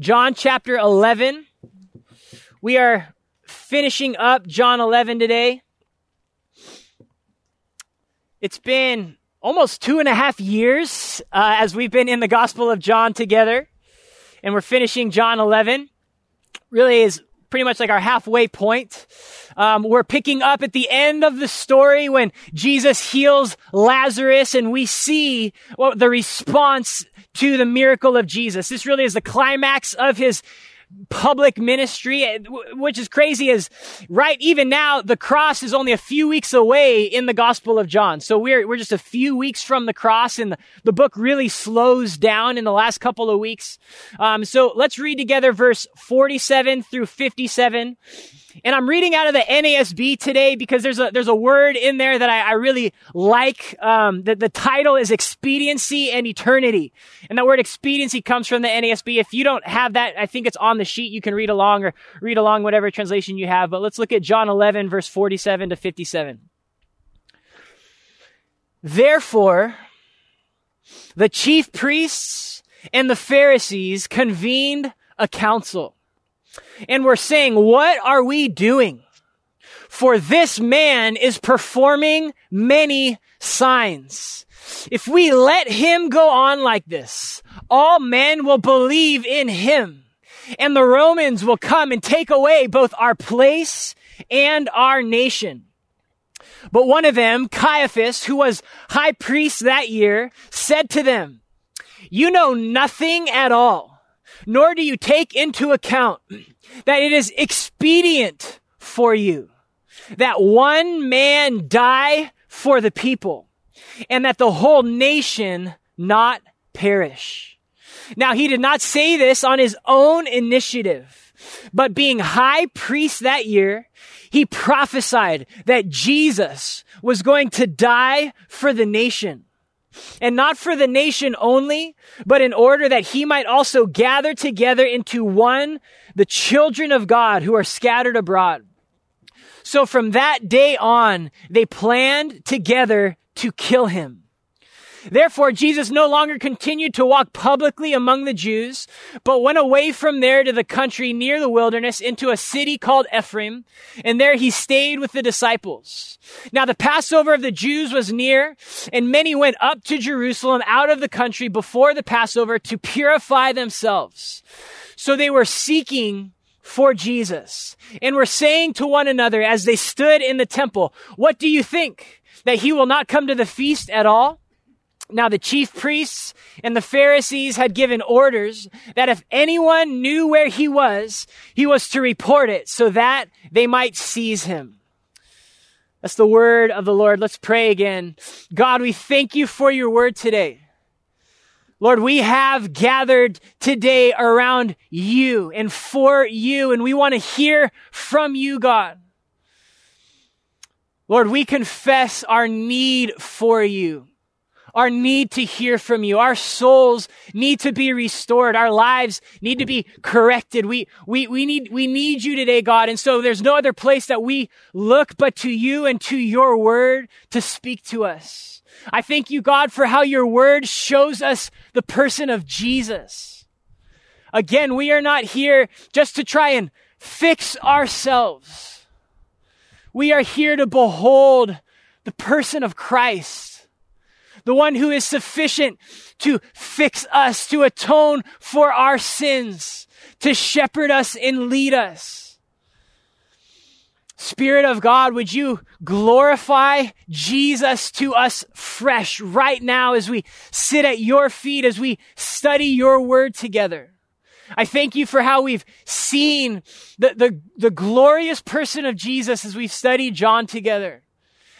John chapter 11. We are finishing up John 11 today. It's been almost 2.5 years as we've been in the Gospel of John together. And we're finishing John 11. Really is pretty much like our halfway point. We're picking up at the end of the story when Jesus heals Lazarus, and we see the response to the miracle of Jesus. This really is the climax of his public ministry, which is crazy, is right even now the cross is only a few weeks away in the Gospel of John. So we're just a few weeks from the cross, and the book really slows down in the last couple of weeks. So let's read together verse 47 through 57. And I'm reading out of the NASB today because there's a word in there that I really like. The title is expediency and eternity. And that word expediency comes from the NASB. If you don't have that, I think it's on the sheet. You can read along or read along whatever translation you have. But let's look at John 11, verse 47 to 57. Therefore, the chief priests and the Pharisees convened a council. And we're saying, what are we doing? For this man is performing many signs. If we let him go on like this, all men will believe in him, and the Romans will come and take away both our place and our nation. But one of them, Caiaphas, who was high priest that year, said to them, "You know nothing at all. Nor do you take into account that it is expedient for you that one man die for the people, and that the whole nation not perish." Now, he did not say this on his own initiative, but being high priest that year, he prophesied that Jesus was going to die for the nation. And not for the nation only, but in order that he might also gather together into one the children of God who are scattered abroad. So from that day on, they planned together to kill him. Therefore, Jesus no longer continued to walk publicly among the Jews, but went away from there to the country near the wilderness into a city called Ephraim, and there he stayed with the disciples. Now the Passover of the Jews was near, and many went up to Jerusalem out of the country before the Passover to purify themselves. So they were seeking for Jesus, and were saying to one another as they stood in the temple, "What do you think? That he will not come to the feast at all?" Now the chief priests and the Pharisees had given orders that if anyone knew where he was to report it so that they might seize him. That's the word of the Lord. Let's pray again. God, we thank you for your word today. Lord, we have gathered today around you and for you, and we want to hear from you, God. Lord, we confess our need for you. Our need to hear from you. Our souls need to be restored. Our lives need to be corrected. We need you today, God. And so there's no other place that we look but to you and to your word to speak to us. I thank you, God, for how your word shows us the person of Jesus. Again, we are not here just to try and fix ourselves. We are here to behold the person of Christ. The one who is sufficient to fix us, to atone for our sins, to shepherd us and lead us. Spirit of God, would you glorify Jesus to us fresh right now as we sit at your feet, as we study your word together. I thank you for how we've seen the glorious person of Jesus as we've studied John together.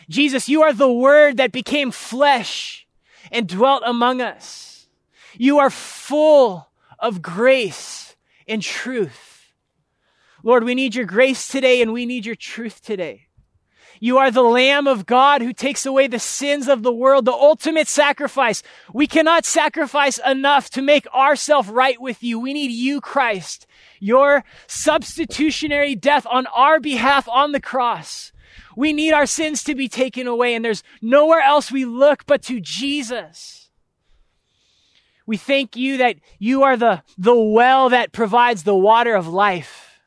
Jesus, you are the word that became flesh and dwelt among us. You are full of grace and truth. Lord, we need your grace today and we need your truth today. You are the Lamb of God who takes away the sins of the world, the ultimate sacrifice. We cannot sacrifice enough to make ourselves right with you. We need you, Christ, your substitutionary death on our behalf on the cross. We need our sins to be taken away, and there's nowhere else we look but to Jesus. We thank you that you are the well that provides the water of life.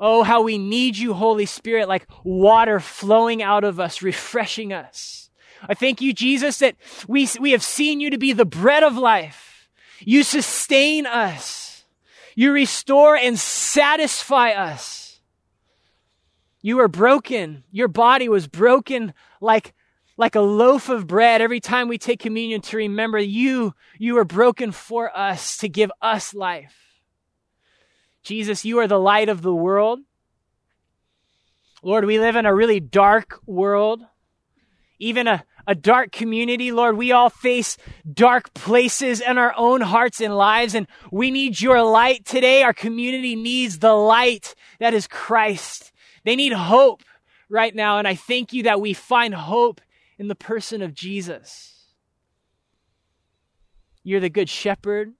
Oh, how we need you, Holy Spirit, like water flowing out of us, refreshing us. I thank you, Jesus, that we have seen you to be the bread of life. You sustain us. You restore and satisfy us. You were broken. Your body was broken like a loaf of bread. Every time we take communion to remember you were broken for us to give us life. Jesus, you are the light of the world. Lord, we live in a really dark world, even a dark community. Lord, we all face dark places in our own hearts and lives, and we need your light today. Our community needs the light that is Christ. They need hope right now, and I thank you that we find hope in the person of Jesus. You're the good shepherd,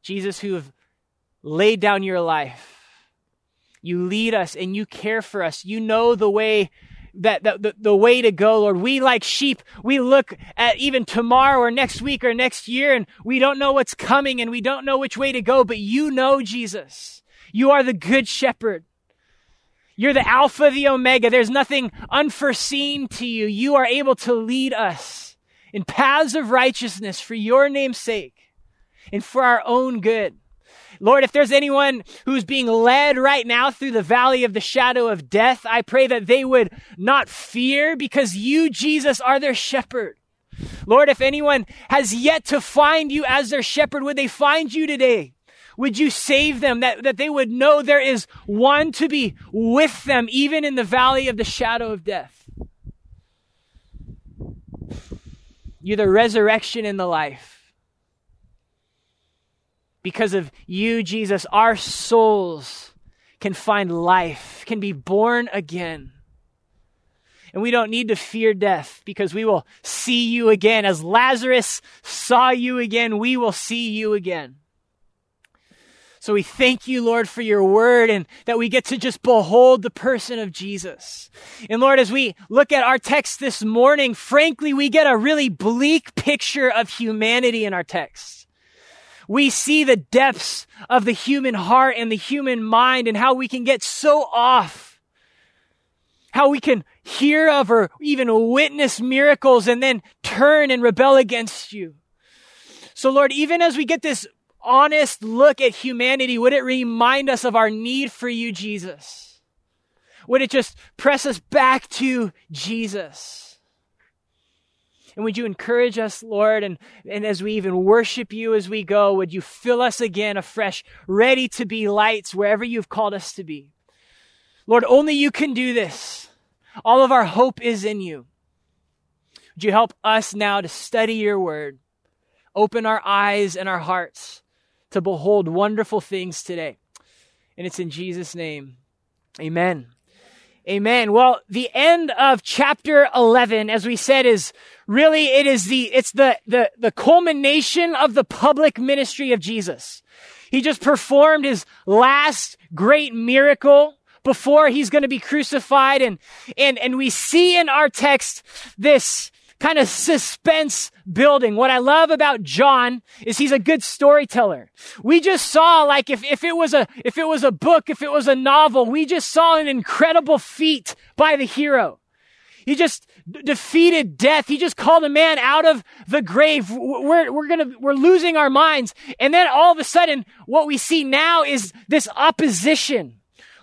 Jesus, who have laid down your life. You lead us and you care for us. You know the way that the way to go, Lord. We, like sheep, we look at even tomorrow or next week or next year, and we don't know what's coming and we don't know which way to go, but you know, Jesus. You are the good shepherd. You're the Alpha, the Omega. There's nothing unforeseen to you. You are able to lead us in paths of righteousness for your name's sake and for our own good. Lord, if there's anyone who's being led right now through the valley of the shadow of death, I pray that they would not fear because you, Jesus, are their shepherd. Lord, if anyone has yet to find you as their shepherd, would they find you today? Would you save them, that they would know there is one to be with them, even in the valley of the shadow of death? You're the resurrection and the life. Because of you, Jesus, our souls can find life, can be born again. And we don't need to fear death because we will see you again. As Lazarus saw you again, we will see you again. So we thank you, Lord, for your word and that we get to just behold the person of Jesus. And Lord, as we look at our text this morning, frankly, we get a really bleak picture of humanity in our text. We see the depths of the human heart and the human mind and how we can get so off, how we can hear of or even witness miracles and then turn and rebel against you. So Lord, even as we get this honest look at humanity, would it remind us of our need for you, Jesus? Would it just press us back to Jesus? And would you encourage us, Lord, and as we even worship you as we go, would you fill us again afresh, ready to be lights wherever you've called us to be. Lord, only you can do this. All of our hope is in you. Would you help us now to study your word? Open our eyes and our hearts to behold wonderful things today. And it's in Jesus' name. Amen. Amen. Well, the end of chapter 11, as we said, is really, it's the culmination of the public ministry of Jesus. He just performed his last great miracle before he's going to be crucified. And we see in our text this kind of suspense building. What I love about John is he's a good storyteller. We just saw, like, if it was a book, if it was a novel, we just saw an incredible feat by the hero. He just defeated death. He just called a man out of the grave. We're losing our minds. And then all of a sudden, what we see now is this opposition.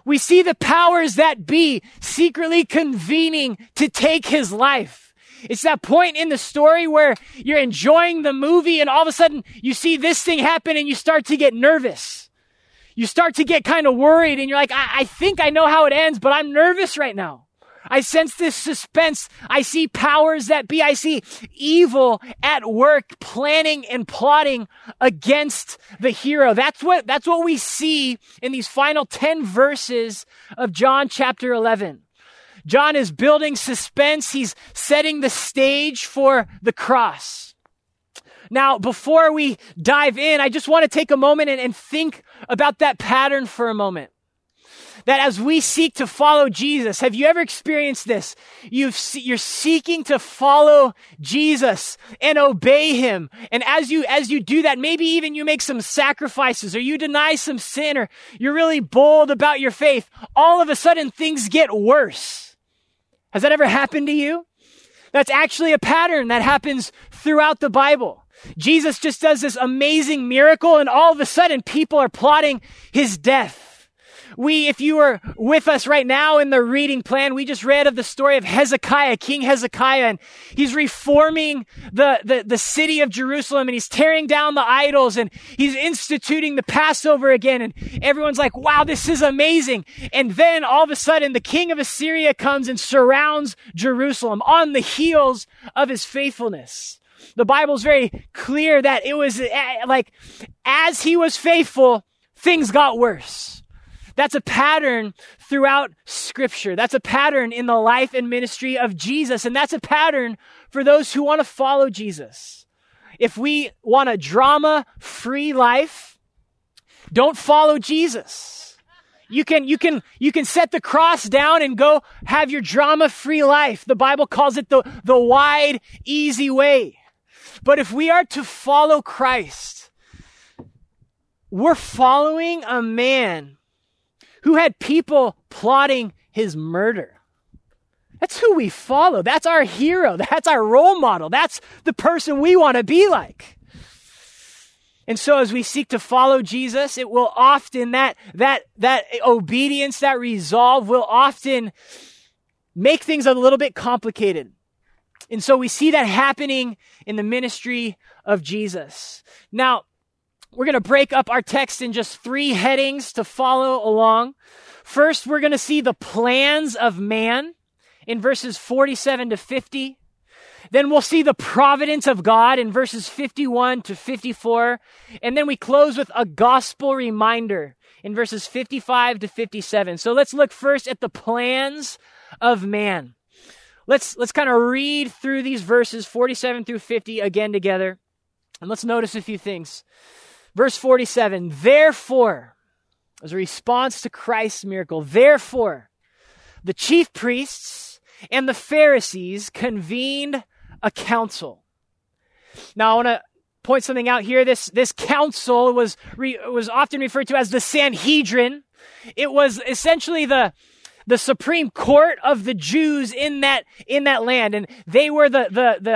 We see the powers that be secretly convening to take his life. It's that point in the story where you're enjoying the movie and all of a sudden you see this thing happen and you start to get nervous. You start to get kind of worried and you're like, I think I know how it ends, but I'm nervous right now. I sense this suspense. I see powers that be. I see evil at work planning and plotting against the hero. That's what we see in these final 10 verses of John chapter 11. John is building suspense. He's setting the stage for the cross. Now, before we dive in, I just want to take a moment and think about that pattern for a moment. that as we seek to follow Jesus, have you ever experienced this? You're seeking to follow Jesus and obey him. And as you do that, maybe even you make some sacrifices or you deny some sin or you're really bold about your faith. All of a sudden things get worse. Has that ever happened to you? That's actually a pattern that happens throughout the Bible. Jesus just does this amazing miracle and all of a sudden people are plotting his death. If you were with us right now in the reading plan, we just read of the story of Hezekiah, King Hezekiah, and he's reforming the city of Jerusalem and he's tearing down the idols and he's instituting the Passover again. And everyone's like, wow, this is amazing. And then all of a sudden the king of Assyria comes and surrounds Jerusalem on the heels of his faithfulness. The Bible's very clear that it was like, as he was faithful, things got worse. That's a pattern throughout Scripture. That's a pattern in the life and ministry of Jesus. And that's a pattern for those who want to follow Jesus. If we want a drama-free life, don't follow Jesus. You can set the cross down and go have your drama-free life. The Bible calls it the wide, easy way. But if we are to follow Christ, we're following a man who had people plotting his murder. That's who we follow. That's our hero. That's our role model. That's the person we want to be like. And so as we seek to follow Jesus, it will often, that obedience, that resolve will often make things a little bit complicated. And so we see that happening in the ministry of Jesus. Now, we're going to break up our text in just three headings to follow along. First, we're going to see the plans of man in verses 47 to 50. Then we'll see the providence of God in verses 51 to 54. And then we close with a gospel reminder in verses 55 to 57. So let's look first at the plans of man. Let's kind of read through these verses 47 through 50 again together. And let's notice a few things. Verse 47, therefore, as a response to Christ's miracle, therefore, the chief priests and the Pharisees convened a council. Now, I want to point something out here. This council was often referred to as the Sanhedrin. It was essentially the Supreme Court of the Jews in that land. And they were the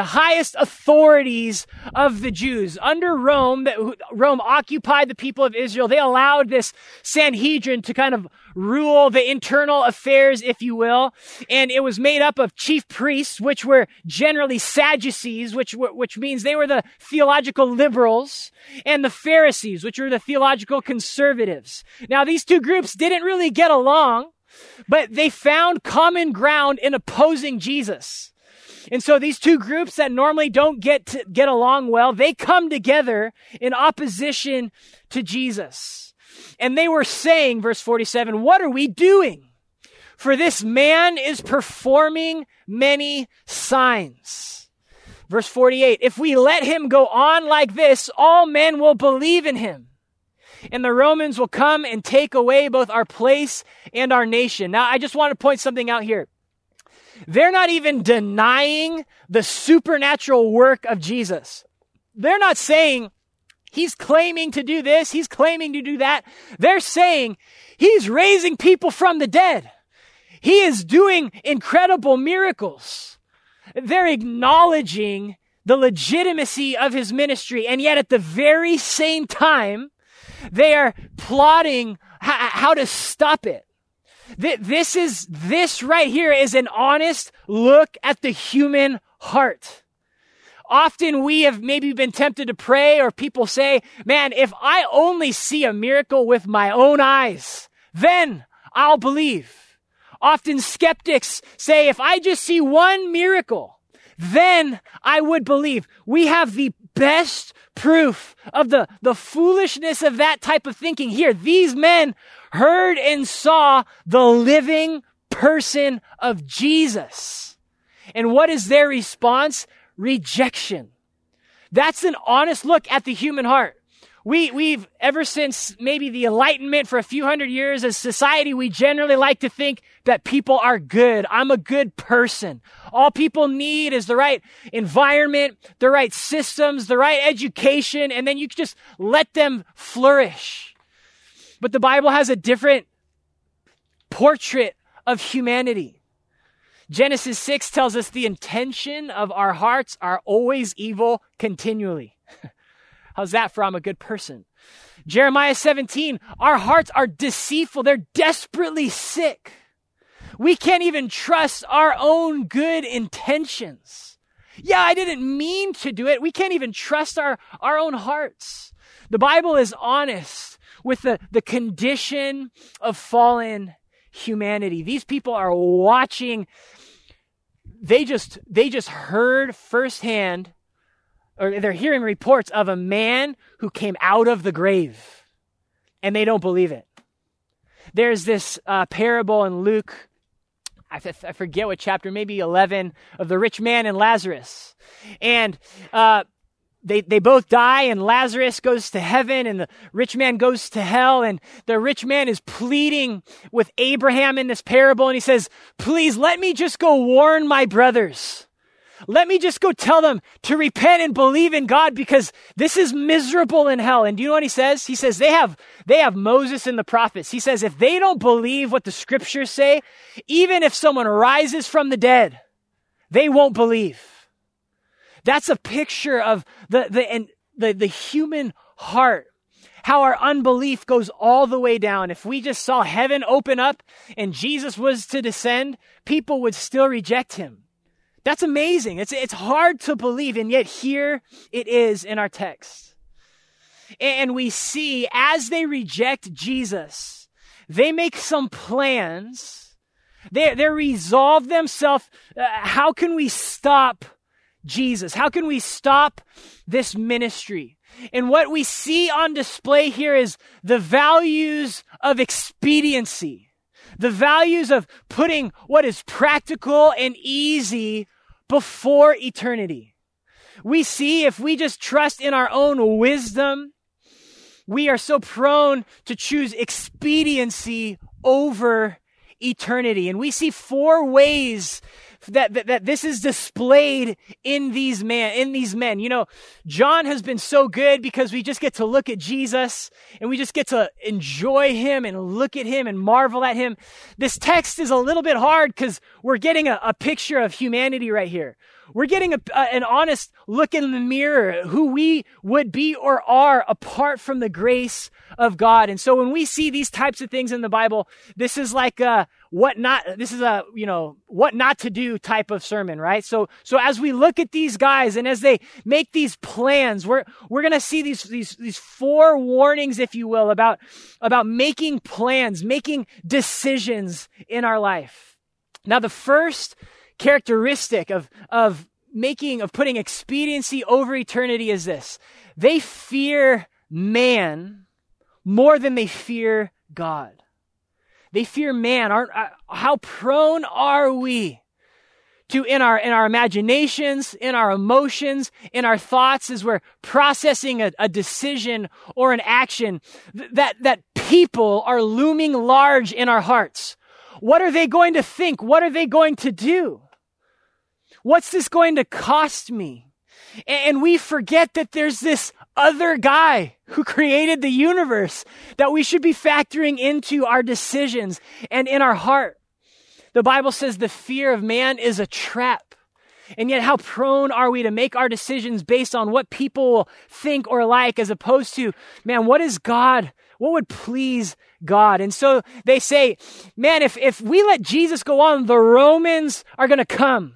highest authorities of the Jews. Under Rome, Rome occupied the people of Israel. They allowed this Sanhedrin to kind of rule the internal affairs, if you will. And it was made up of chief priests, which were generally Sadducees, which means they were the theological liberals, and the Pharisees, which were the theological conservatives. Now, these two groups didn't really get along, but they found common ground in opposing Jesus. And so these two groups that normally don't get along well, they come together in opposition to Jesus. And they were saying, verse 47, what are we doing? For this man is performing many signs. Verse 48, if we let him go on like this, all men will believe in him, and the Romans will come and take away both our place and our nation. Now, I just want to point something out here. They're not even denying the supernatural work of Jesus. They're not saying he's claiming to do this, he's claiming to do that. They're saying he's raising people from the dead. He is doing incredible miracles. They're acknowledging the legitimacy of his ministry, and yet at the very same time, they are plotting how to stop it. This right here is an honest look at the human heart. Often we have maybe been tempted to pray, or people say, man, if I only see a miracle with my own eyes, then I'll believe. Often skeptics say, if I just see one miracle, then I would believe. We have the best proof of the foolishness of that type of thinking here. These men heard and saw the living person of Jesus. And what is their response? Rejection. That's an honest look at the human heart. We've ever since maybe the Enlightenment for a few hundred years as society, we generally like to think that people are good. I'm a good person. All people need is the right environment, the right systems, the right education, and then you just let them flourish. But the Bible has a different portrait of humanity. Genesis 6 tells us the intention of our hearts are always evil continually. How's that for I'm a good person? Jeremiah 17, our hearts are deceitful. They're desperately sick. We can't even trust our own good intentions. Yeah, I didn't mean to do it. We can't even trust our own hearts. The Bible is honest with the condition of fallen humanity. These people are watching. They just heard firsthand, or they're hearing reports of a man who came out of the grave, and they don't believe it. There's this parable in Luke, I forget what chapter, maybe 11, of the rich man and Lazarus. And they both die, and Lazarus goes to heaven, and the rich man goes to hell. And the rich man is pleading with Abraham in this parable, and he says, please, let me just go warn my brothers. Let me just go tell them to repent and believe in God, because this is miserable in hell. And do you know what he says? He says, they have Moses and the prophets. He says, if they don't believe what the scriptures say, even if someone rises from the dead, they won't believe. That's a picture of the human heart, how our unbelief goes all the way down. If we just saw heaven open up and Jesus was to descend, people would still reject him. That's amazing. It's hard to believe, and yet here it is in our text. And we see as they reject Jesus, they make some plans. They resolve themselves. How can we stop Jesus? How can we stop this ministry? And what we see on display here is the values of expediency. The values of putting what is practical and easy before eternity. We see if we just trust in our own wisdom, we are so prone to choose expediency over eternity. And we see four ways that this is displayed in these men. You know, John has been so good because we just get to look at Jesus and we just get to enjoy him and look at him and marvel at him. This text is a little bit hard because we're getting a picture of humanity right here. We're getting an honest look in the mirror, who we would be or are apart from the grace of God. And so when we see these types of things in the Bible, this is like what not to do type of sermon, right? So as we look at these guys and as they make these plans, we're going to see these four warnings, if you will, about making plans, making decisions in our life. Now, the first characteristic of putting expediency over eternity is this: they fear man more than they fear God. They fear man. How prone are we to, in our imaginations, in our emotions, in our thoughts, as we're processing a decision or an action, that people are looming large in our hearts? What are they going to think? What are they going to do? What's this going to cost me? And we forget that there's this other guy who created the universe that we should be factoring into our decisions and in our heart. The Bible says the fear of man is a trap. And yet how prone are we to make our decisions based on what people will think or like, as opposed to, man, what is God? What would please God? And so they say, man, if we let Jesus go on, the Romans are going to come.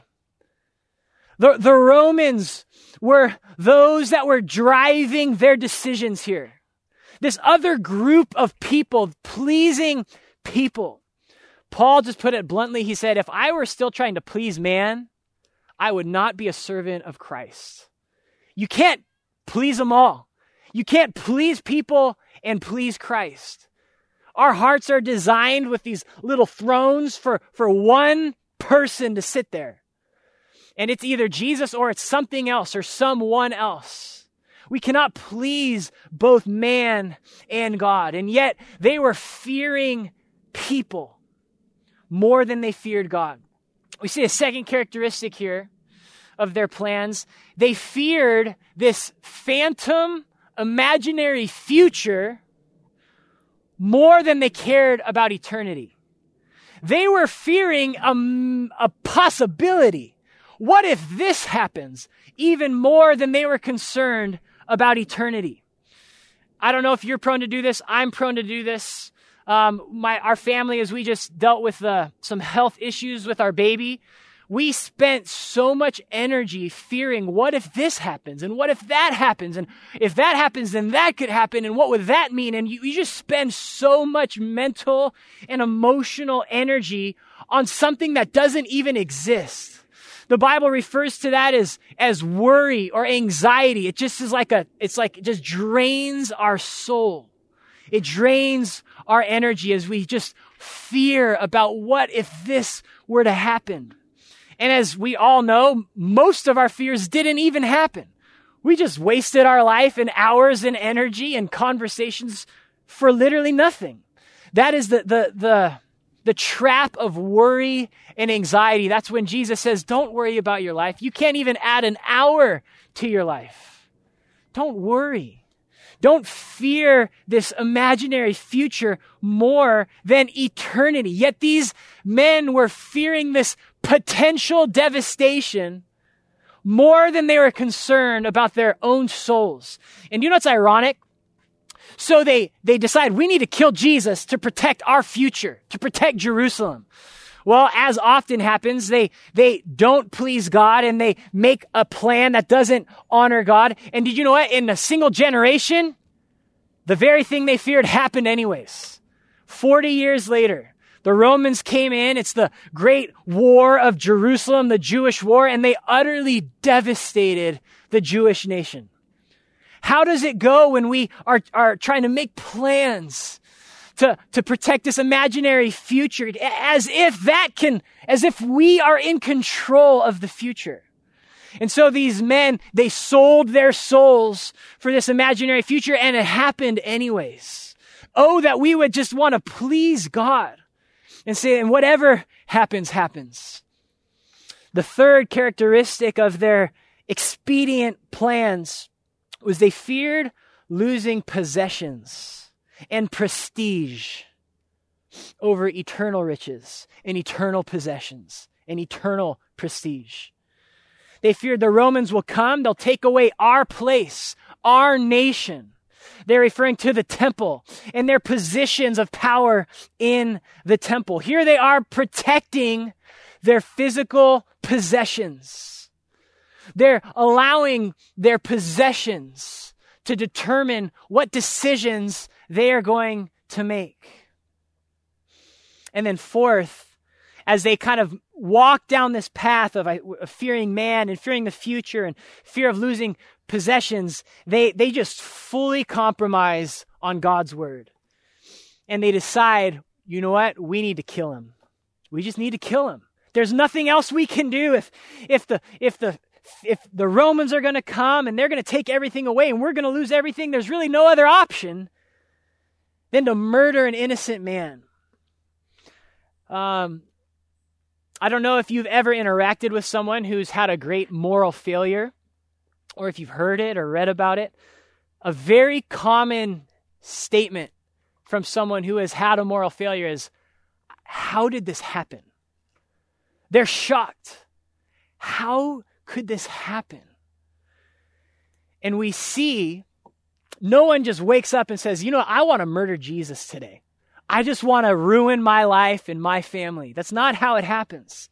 The Romans were those that were driving their decisions here. This other group of people, pleasing people. Paul just put it bluntly. He said, if I were still trying to please man, I would not be a servant of Christ. You can't please them all. You can't please people and please Christ. Our hearts are designed with these little thrones for one person to sit there. And it's either Jesus or it's something else or someone else. We cannot please both man and God. And yet they were fearing people more than they feared God. We see a second characteristic here of their plans. They feared this phantom, imaginary future more than they cared about eternity. They were fearing a possibility. What if this happens? Even more than they were concerned about eternity. I don't know if you're prone to do this. I'm prone to do this. Our family, as we just dealt with some health issues with our baby, we spent so much energy fearing, what if this happens? And what if that happens? And if that happens, then that could happen. And what would that mean? And you just spend so much mental and emotional energy on something that doesn't even exist. The Bible refers to that as worry or anxiety. It just is it just drains our soul. It drains our energy as we just fear about what if this were to happen. And as we all know, most of our fears didn't even happen. We just wasted our life and hours and energy and conversations for literally nothing. That is the trap of worry and anxiety. That's when Jesus says, don't worry about your life. You can't even add an hour to your life. Don't worry. Don't fear this imaginary future more than eternity. Yet these men were fearing this potential devastation more than they were concerned about their own souls. And you know what's ironic? So they decide we need to kill Jesus to protect our future, to protect Jerusalem. Well, as often happens, they don't please God and they make a plan that doesn't honor God. And did you know what? In a single generation, the very thing they feared happened anyways. 40 years later, the Romans came in. It's the great war of Jerusalem, the Jewish war, and they utterly devastated the Jewish nation. How does it go when we are trying to make plans to protect this imaginary future as if we are in control of the future? And so these men, they sold their souls for this imaginary future, and it happened anyways. Oh, that we would just want to please God and say, and whatever happens, happens. The third characteristic of their expedient plans was they feared losing possessions and prestige over eternal riches and eternal possessions and eternal prestige. They feared the Romans will come, they'll take away our place, our nation. They're referring to the temple and their positions of power in the temple. Here they are protecting their physical possessions. They're allowing their possessions to determine what decisions they are going to make. And then fourth, as they kind of walk down this path of fearing man and fearing the future and fear of losing possessions, they just fully compromise on God's word. And they decide, you know what? We need to kill him. We just need to kill him. There's nothing else we can do if the Romans are going to come and they're going to take everything away and we're going to lose everything. There's really no other option than to murder an innocent man. I don't know if you've ever interacted with someone who's had a great moral failure, or if you've heard it or read about it. A very common statement from someone who has had a moral failure is, how did this happen? They're shocked. How could this happen? And we see no one just wakes up and says, you know, I want to murder Jesus today. I just want to ruin my life and my family. That's not how it happens.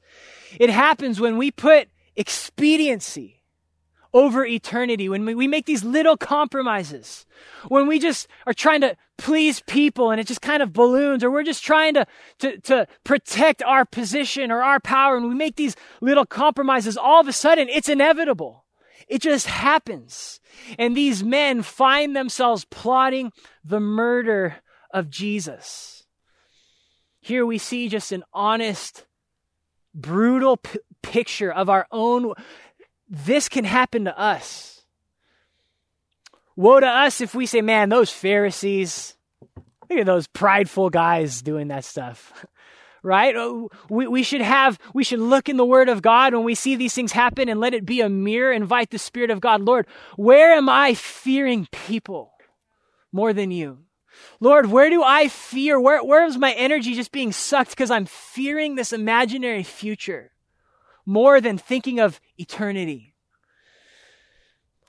It happens when we put expediency over eternity, when we make these little compromises, when we just are trying to please people and it just kind of balloons, or we're just trying to protect our position or our power, and we make these little compromises, all of a sudden it's inevitable. It just happens. And these men find themselves plotting the murder of Jesus. Here we see just an honest, brutal picture of our own. This can happen to us. Woe to us if we say, man, those Pharisees, look at those prideful guys doing that stuff, right? We should look in the Word of God when we see these things happen and let it be a mirror. Invite the Spirit of God. Lord, where am I fearing people more than you? Lord, where do I fear? Where is my energy just being sucked because I'm fearing this imaginary future more than thinking of eternity?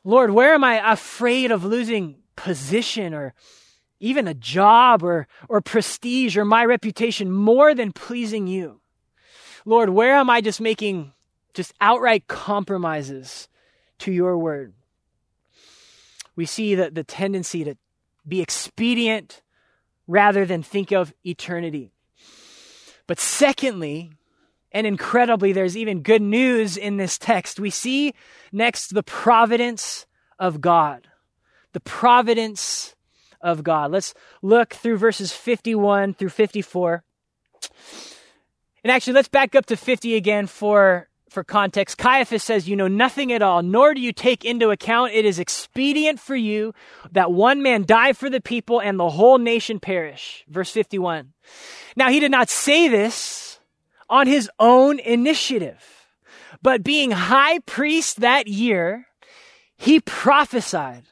Lord, where am I afraid of losing position or even a job or prestige or my reputation more than pleasing you? Lord, where am I just making just outright compromises to your word? We see that the tendency to be expedient rather than think of eternity. But secondly, and incredibly, there's even good news in this text. We see next the providence of God. The providence of God. Let's look through verses 51 through 54. And actually, let's back up to 50 again for context. Caiaphas says, you know nothing at all, nor do you take into account it is expedient for you that one man die for the people and the whole nation perish. Verse 51. Now he did not say this on his own initiative, but being high priest that year, he prophesied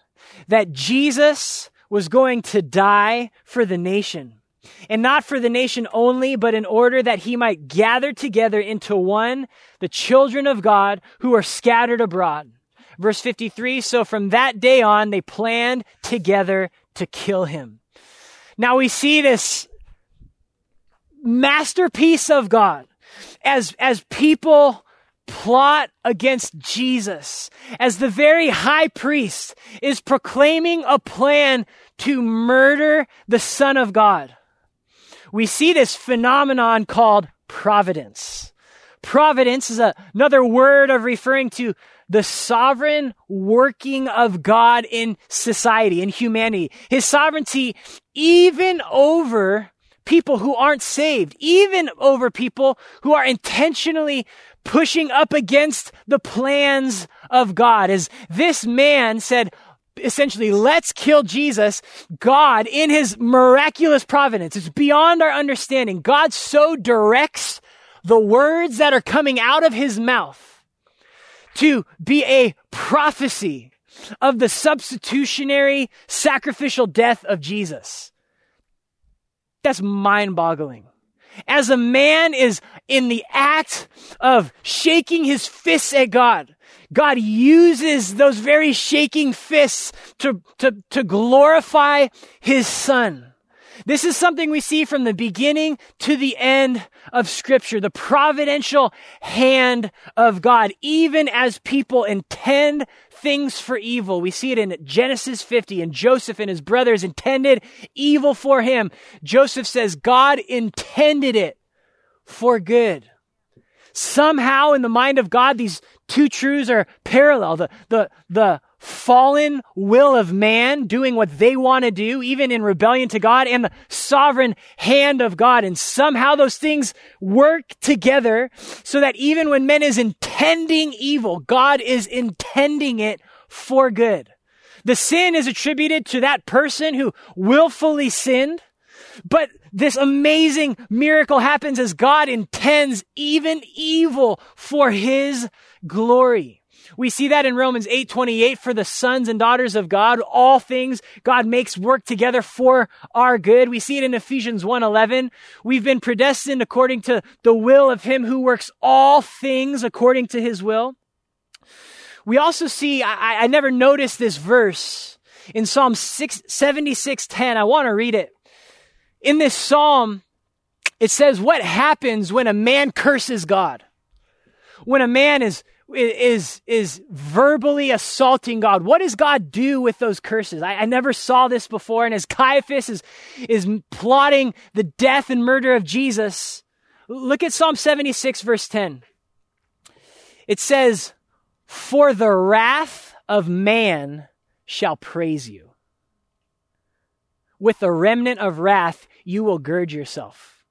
that Jesus was going to die for the nation. And not for the nation only, but in order that he might gather together into one the children of God who are scattered abroad. Verse 53, so from that day on, they planned together to kill him. Now we see this masterpiece of God as people plot against Jesus, as the very high priest is proclaiming a plan to murder the Son of God. We see this phenomenon called providence. Providence is another word of referring to the sovereign working of God in society, in humanity. His sovereignty even over people who aren't saved, even over people who are intentionally pushing up against the plans of God. As this man said, essentially, let's kill Jesus. God, in his miraculous providence, it's beyond our understanding. God so directs the words that are coming out of his mouth to be a prophecy of the substitutionary sacrificial death of Jesus. That's mind-boggling. As a man is in the act of shaking his fists at God, God uses those very shaking fists to glorify his Son. This is something we see from the beginning to the end of Scripture, the providential hand of God, even as people intend things for evil. We see it in Genesis 50, and Joseph and his brothers intended evil for him. Joseph says God intended it for good. Somehow in the mind of God, these two truths are parallel. The fallen will of man doing what they want to do, even in rebellion to God, and the sovereign hand of God. And somehow those things work together so that even when man is intending evil, God is intending it for good. The sin is attributed to that person who willfully sinned, but this amazing miracle happens as God intends even evil for his glory. We see that in Romans 8:28, for the sons and daughters of God, all things God makes work together for our good. We see it in Ephesians 1:11. We've been predestined according to the will of him who works all things according to his will. We also see, I never noticed this verse in Psalm 76:10. I want to read it. In this Psalm, it says, what happens when a man curses God? When a man is verbally assaulting God. What does God do with those curses? I never saw this before. And as Caiaphas is plotting the death and murder of Jesus, look at Psalm 76, verse 10. It says, for the wrath of man shall praise you. With the remnant of wrath, you will gird yourself.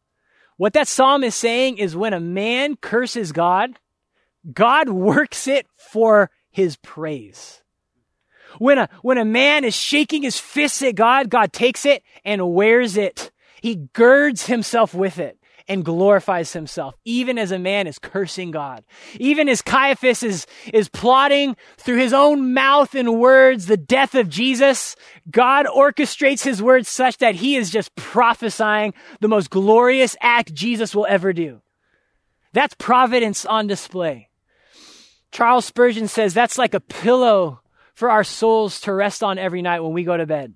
What that psalm is saying is when a man curses God, God works it for his praise. When a man is shaking his fists at God, God takes it and wears it. He girds himself with it and glorifies himself, even as a man is cursing God. Even as Caiaphas is plotting through his own mouth and words the death of Jesus, God orchestrates his words such that he is just prophesying the most glorious act Jesus will ever do. That's providence on display. Charles Spurgeon says that's like a pillow for our souls to rest on every night when we go to bed.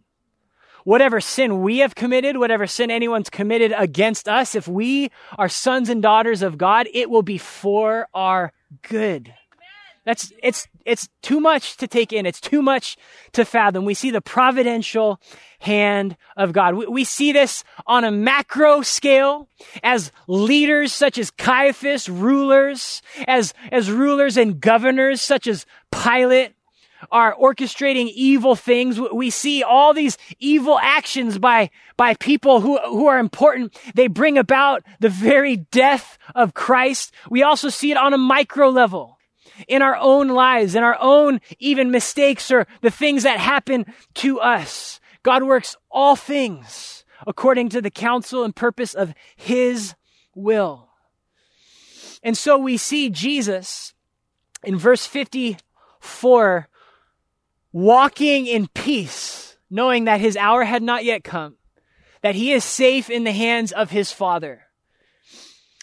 Whatever sin we have committed, whatever sin anyone's committed against us, if we are sons and daughters of God, it will be for our good. It's too much to take in. It's too much to fathom. We see the providential hand of God. We see this on a macro scale as leaders such as Caiaphas, rulers, as rulers and governors such as Pilate, are orchestrating evil things. We see all these evil actions by people who are important. They bring about the very death of Christ. We also see it on a micro level in our own lives, in our own even mistakes or the things that happen to us. God works all things according to the counsel and purpose of his will. And so we see Jesus in verse 54 walking in peace, knowing that his hour had not yet come, that he is safe in the hands of his Father.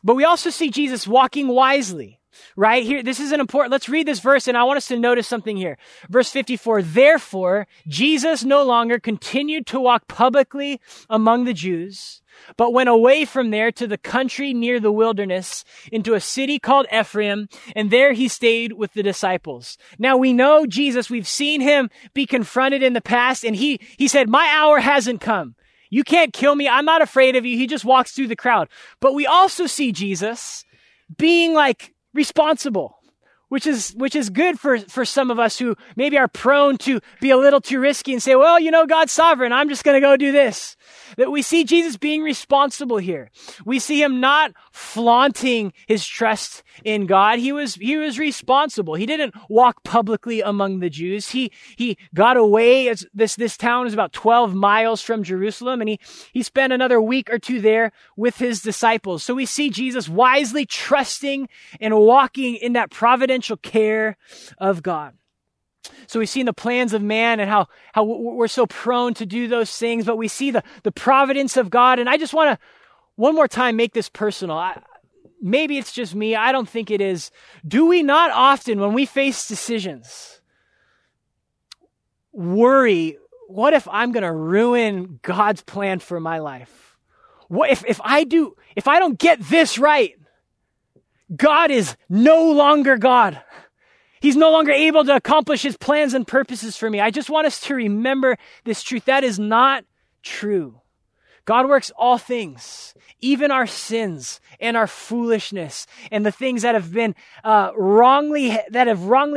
But we also see Jesus walking wisely, right? Here, this is an important, let's read this verse and I want us to notice something here. Verse 54, therefore, Jesus no longer continued to walk publicly among the Jews, but went away from there to the country near the wilderness into a city called Ephraim, and there he stayed with the disciples. Now we know Jesus, we've seen him be confronted in the past, and he said, my hour hasn't come. You can't kill me. I'm not afraid of you. He just walks through the crowd. But we also see Jesus being like responsible, which is good for some of us who maybe are prone to be a little too risky and say, well, you know, God's sovereign. I'm just going to go do this. That we see Jesus being responsible here. We see him not flaunting his trust in God. He was responsible. He didn't walk publicly among the Jews. He got away. As this town is about 12 miles from Jerusalem, and he spent another week or two there with his disciples. So we see Jesus wisely trusting and walking in that providential care of God. So we've seen the plans of man and how we're so prone to do those things, but we see the providence of God. And I just want to, one more time, make this personal. Maybe it's just me. I don't think it is. Do we not often, when we face decisions, worry, what if I'm going to ruin God's plan for my life? What if I don't get this right? God is no longer God. He's no longer able to accomplish his plans and purposes for me. I just want us to remember this truth. That is not true. God works all things, even our sins and our foolishness and the things that have been wrongly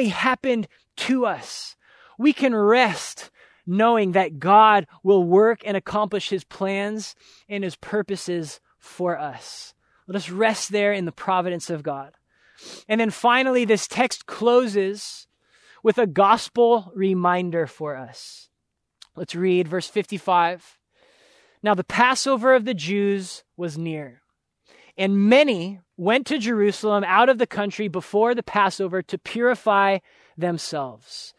happened to us. We can rest knowing that God will work and accomplish his plans and his purposes for us. Let us rest there in the providence of God. And then finally, this text closes with a gospel reminder for us. Let's read verse 55. Now the Passover of the Jews was near, and many went to Jerusalem out of the country before the Passover to purify themselves.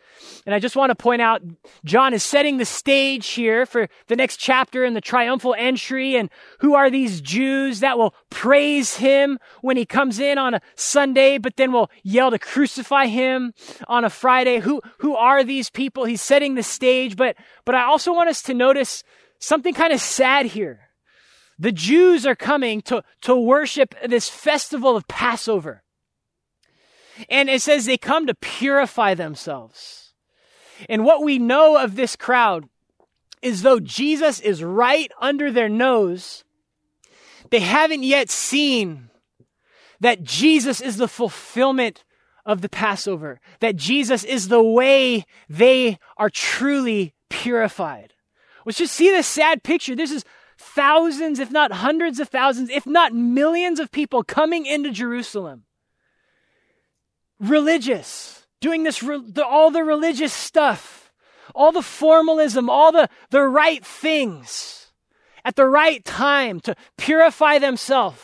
And I just want to point out, John is setting the stage here for the next chapter and the triumphal entry. And who are these Jews that will praise him when he comes in on a Sunday, but then will yell to crucify him on a Friday? Who are these people? He's setting the stage. But I also want us to notice something kind of sad here. The Jews are coming to worship this festival of Passover. And it says they come to purify themselves. And what we know of this crowd is, though Jesus is right under their nose, they haven't yet seen that Jesus is the fulfillment of the Passover, that Jesus is the way they are truly purified. Let's just see this sad picture. This is thousands, if not hundreds of thousands, if not millions of people coming into Jerusalem, religious, doing all the religious stuff, all the formalism, all the right things at the right time to purify themselves.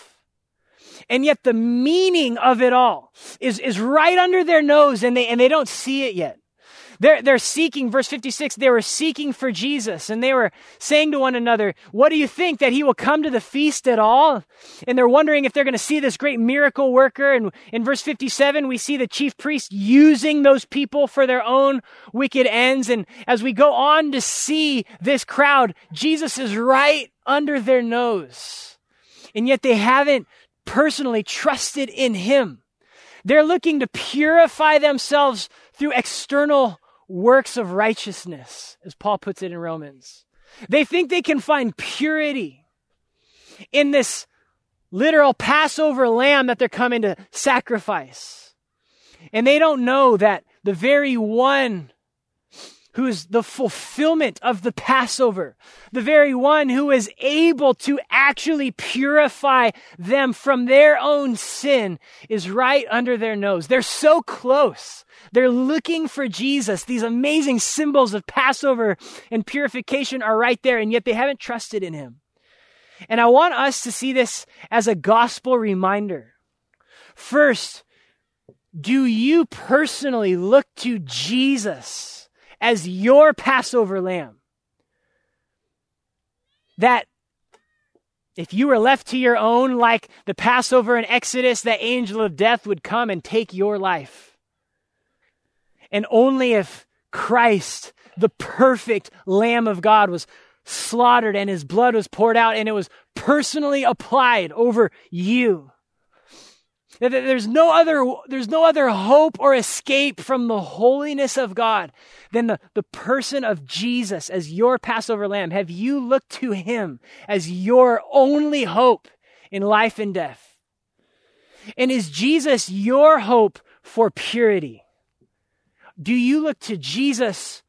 And yet the meaning of it all is right under their nose, and they don't see it yet. They're seeking, verse 56, they were seeking for Jesus, and they were saying to one another, what do you think, that he will come to the feast at all? And they're wondering if they're going to see this great miracle worker. And in verse 57, we see the chief priests using those people for their own wicked ends. And as we go on to see this crowd, Jesus is right under their nose. And yet they haven't personally trusted in him. They're looking to purify themselves through external works of righteousness, as Paul puts it in Romans. They think they can find purity in this literal Passover lamb that they're coming to sacrifice. And they don't know that the very one who is the fulfillment of the Passover, the very one who is able to actually purify them from their own sin, is right under their nose. They're so close. They're looking for Jesus. These amazing symbols of Passover and purification are right there, and yet they haven't trusted in him. And I want us to see this as a gospel reminder. First, do you personally look to Jesus as your Passover lamb? That if you were left to your own, like the Passover in Exodus, that angel of death would come and take your life. And only if Christ, the perfect Lamb of God, was slaughtered and his blood was poured out and it was personally applied over you. There's no other hope or escape from the holiness of God than the person of Jesus as your Passover lamb. Have you looked to him as your only hope in life and death? And is Jesus your hope for purity? Do you look to Jesus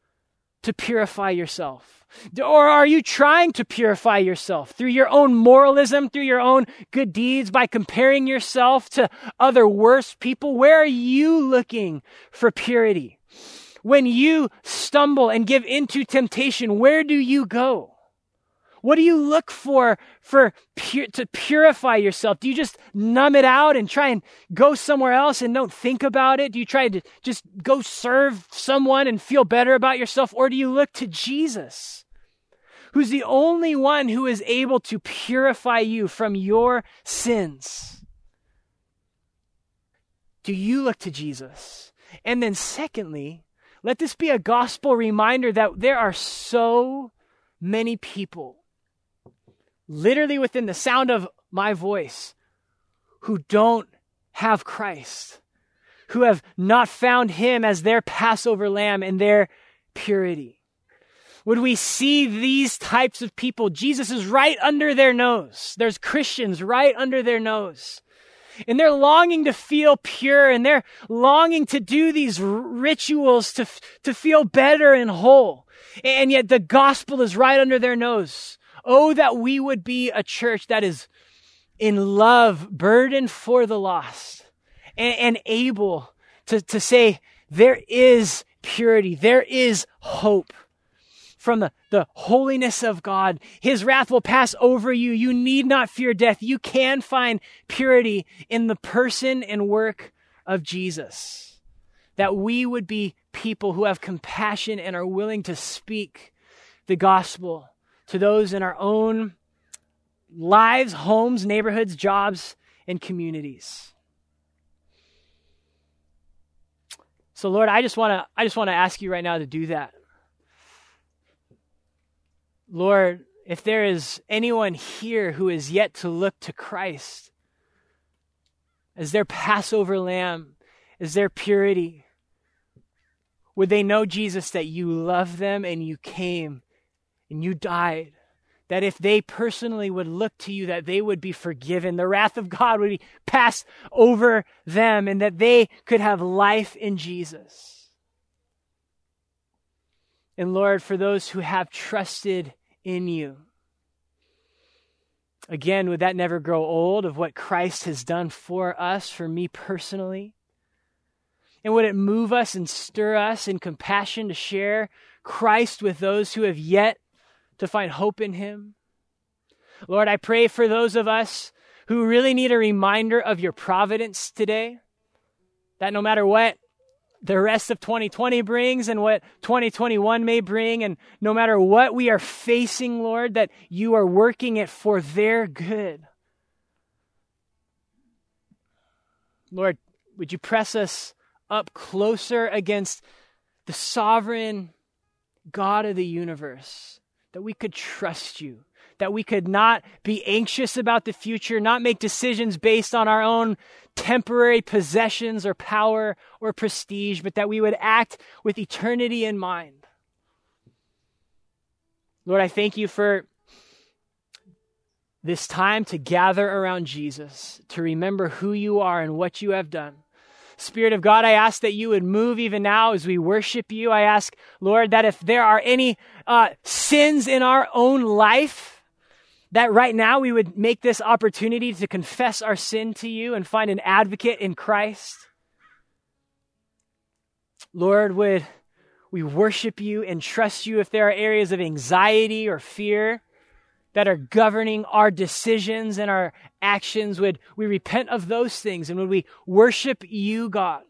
to purify yourself? Or are you trying to purify yourself through your own moralism, through your own good deeds, by comparing yourself to other worse people? Where are you looking for purity? When you stumble and give into temptation, where do you go? What do you look for to purify yourself? Do you just numb it out and try and go somewhere else and don't think about it? Do you try to just go serve someone and feel better about yourself? Or do you look to Jesus, who's the only one who is able to purify you from your sins? Do you look to Jesus? And then secondly, let this be a gospel reminder that there are so many people literally within the sound of my voice who don't have Christ, who have not found him as their Passover lamb and their purity. Would we see these types of people? Jesus is right under their nose. There's Christians right under their nose. And they're longing to feel pure, and they're longing to do these rituals to feel better and whole. And yet the gospel is right under their nose. Oh, that we would be a church that is in love, burdened for the lost, and able to say, there is purity, there is hope from the holiness of God. His wrath will pass over you. You need not fear death. You can find purity in the person and work of Jesus. That we would be people who have compassion and are willing to speak the gospel to those in our own lives, homes, neighborhoods, jobs, and communities. So Lord, I just want to ask you right now to do that. Lord, if there is anyone here who is yet to look to Christ as their Passover lamb, as their purity, would they know, Jesus, that you love them and you came and you died, that if they personally would look to you, that they would be forgiven. The wrath of God would be passed over them and that they could have life in Jesus. And Lord, for those who have trusted in you, again, would that never grow old of what Christ has done for us, for me personally? And would it move us and stir us in compassion to share Christ with those who have yet to find hope in him. Lord, I pray for those of us who really need a reminder of your providence today, that no matter what the rest of 2020 brings and what 2021 may bring, and no matter what we are facing, Lord, that you are working it for their good. Lord, would you press us up closer against the sovereign God of the universe, that we could trust you, that we could not be anxious about the future, not make decisions based on our own temporary possessions or power or prestige, but that we would act with eternity in mind. Lord, I thank you for this time to gather around Jesus, to remember who you are and what you have done. Spirit of God, I ask that you would move even now as we worship you. I ask, Lord, that if there are any sins in our own life, that right now we would make this opportunity to confess our sin to you and find an advocate in Christ. Lord, would we worship you and trust you if there are areas of anxiety or fear that are governing our decisions and our actions? Would we repent of those things, and would we worship you, God?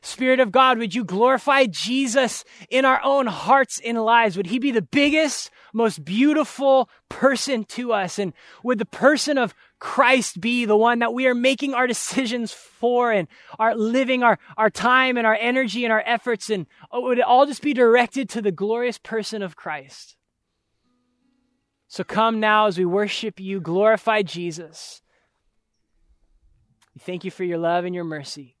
Spirit of God, would you glorify Jesus in our own hearts and lives? Would he be the biggest, most beautiful person to us? And would the person of Christ be the one that we are making our decisions for and are living our time and our energy and our efforts? And would it all just be directed to the glorious person of Christ? So come now as we worship you, glorify Jesus. We thank you for your love and your mercy.